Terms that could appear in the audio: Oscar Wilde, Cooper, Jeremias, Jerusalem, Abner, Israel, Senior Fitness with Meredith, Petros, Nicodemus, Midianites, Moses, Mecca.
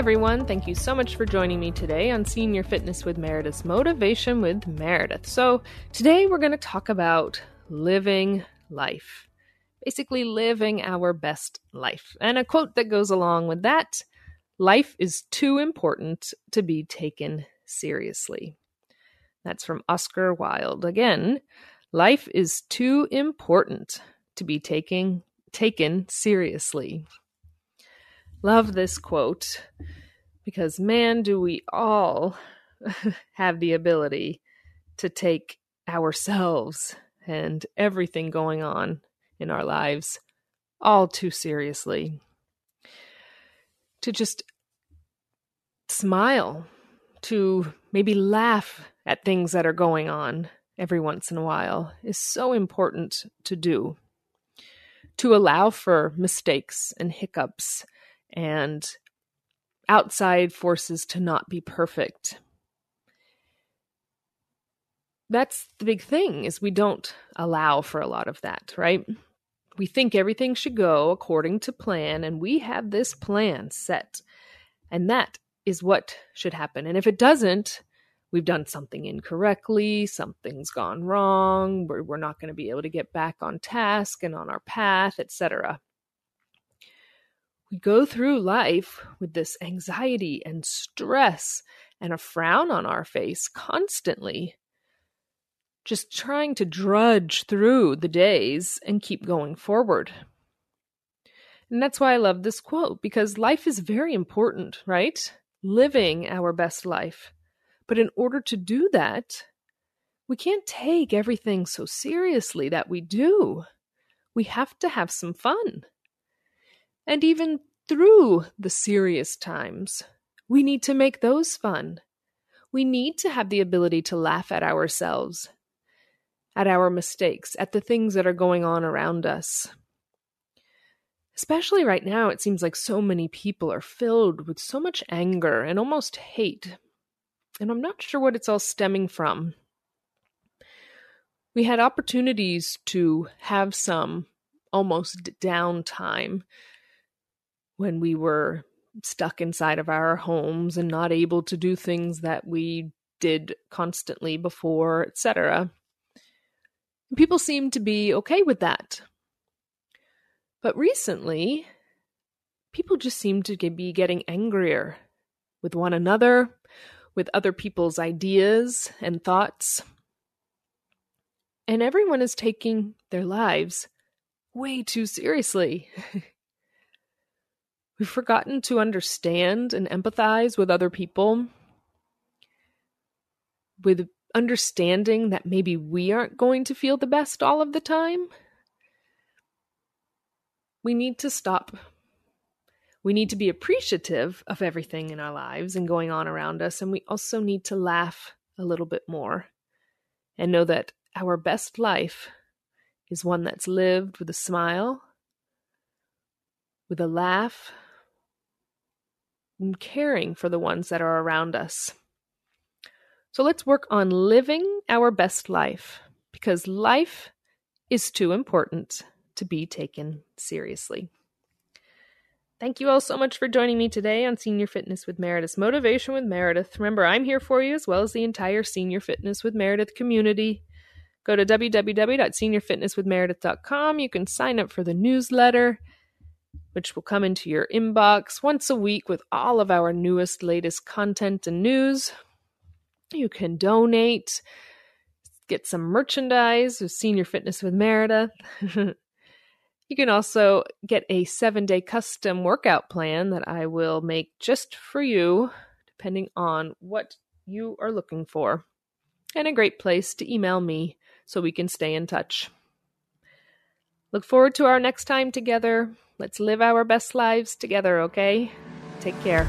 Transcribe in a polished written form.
everyone. Thank you so much for joining me today on Senior Fitness with Meredith's Motivation with Meredith. So today we're going to talk about living life, basically living our best life. And a quote that goes along with that, life is too important to be taken seriously. That's from Oscar Wilde. Again, life is too important to be taken seriously. Love this quote because, man, do we all have the ability to take ourselves and everything going on in our lives all too seriously. To just smile, to maybe laugh at things that are going on every once in a while is so important to do. To allow for mistakes and hiccups and outside forces to not be perfect. That's the big thing, is we don't allow for a lot of that, right? We think everything should go according to plan, and we have this plan set, and that is what should happen. And if it doesn't, we've done something incorrectly, something's gone wrong, we're not going to be able to get back on task and on our path, etc. We go through life with this anxiety and stress and a frown on our face constantly, just trying to drudge through the days and keep going forward. And that's why I love this quote, because life is very important, right? Living our best life. But in order to do that, we can't take everything so seriously that we do. We have to have some fun. And even through the serious times, we need to make those fun. We need to have the ability to laugh at ourselves, at our mistakes, at the things that are going on around us. Especially right now, it seems like so many people are filled with so much anger and almost hate. And I'm not sure what it's all stemming from. We had opportunities to have some almost downtime when we were stuck inside of our homes and not able to do things that we did constantly before, etc. People seem to be okay with that. But recently, people just seem to be getting angrier with one another, with other people's ideas and thoughts. And everyone is taking their lives way too seriously. We've forgotten to understand and empathize with other people, with understanding that maybe we aren't going to feel the best all of the time. We need to stop. We need to be appreciative of everything in our lives and going on around us, and we also need to laugh a little bit more and know that our best life is one that's lived with a smile, with a laugh, and caring for the ones that are around us. So let's work on living our best life, because life is too important to be taken seriously. Thank you all so much for joining me today on Senior Fitness with Meredith's Motivation with Meredith. Remember, I'm here for you as well as the entire Senior Fitness with Meredith community. Go to www.seniorfitnesswithmeredith.com. You can sign up for the newsletter, which will come into your inbox once a week with all of our newest, latest content and news. You can donate, get some merchandise with Senior Fitness with Meredith. You can also get a 7-day custom workout plan that I will make just for you, depending on what you are looking for. And a great place to email me so we can stay in touch. Look forward to our next time together. Let's live our best lives together, okay? Take care.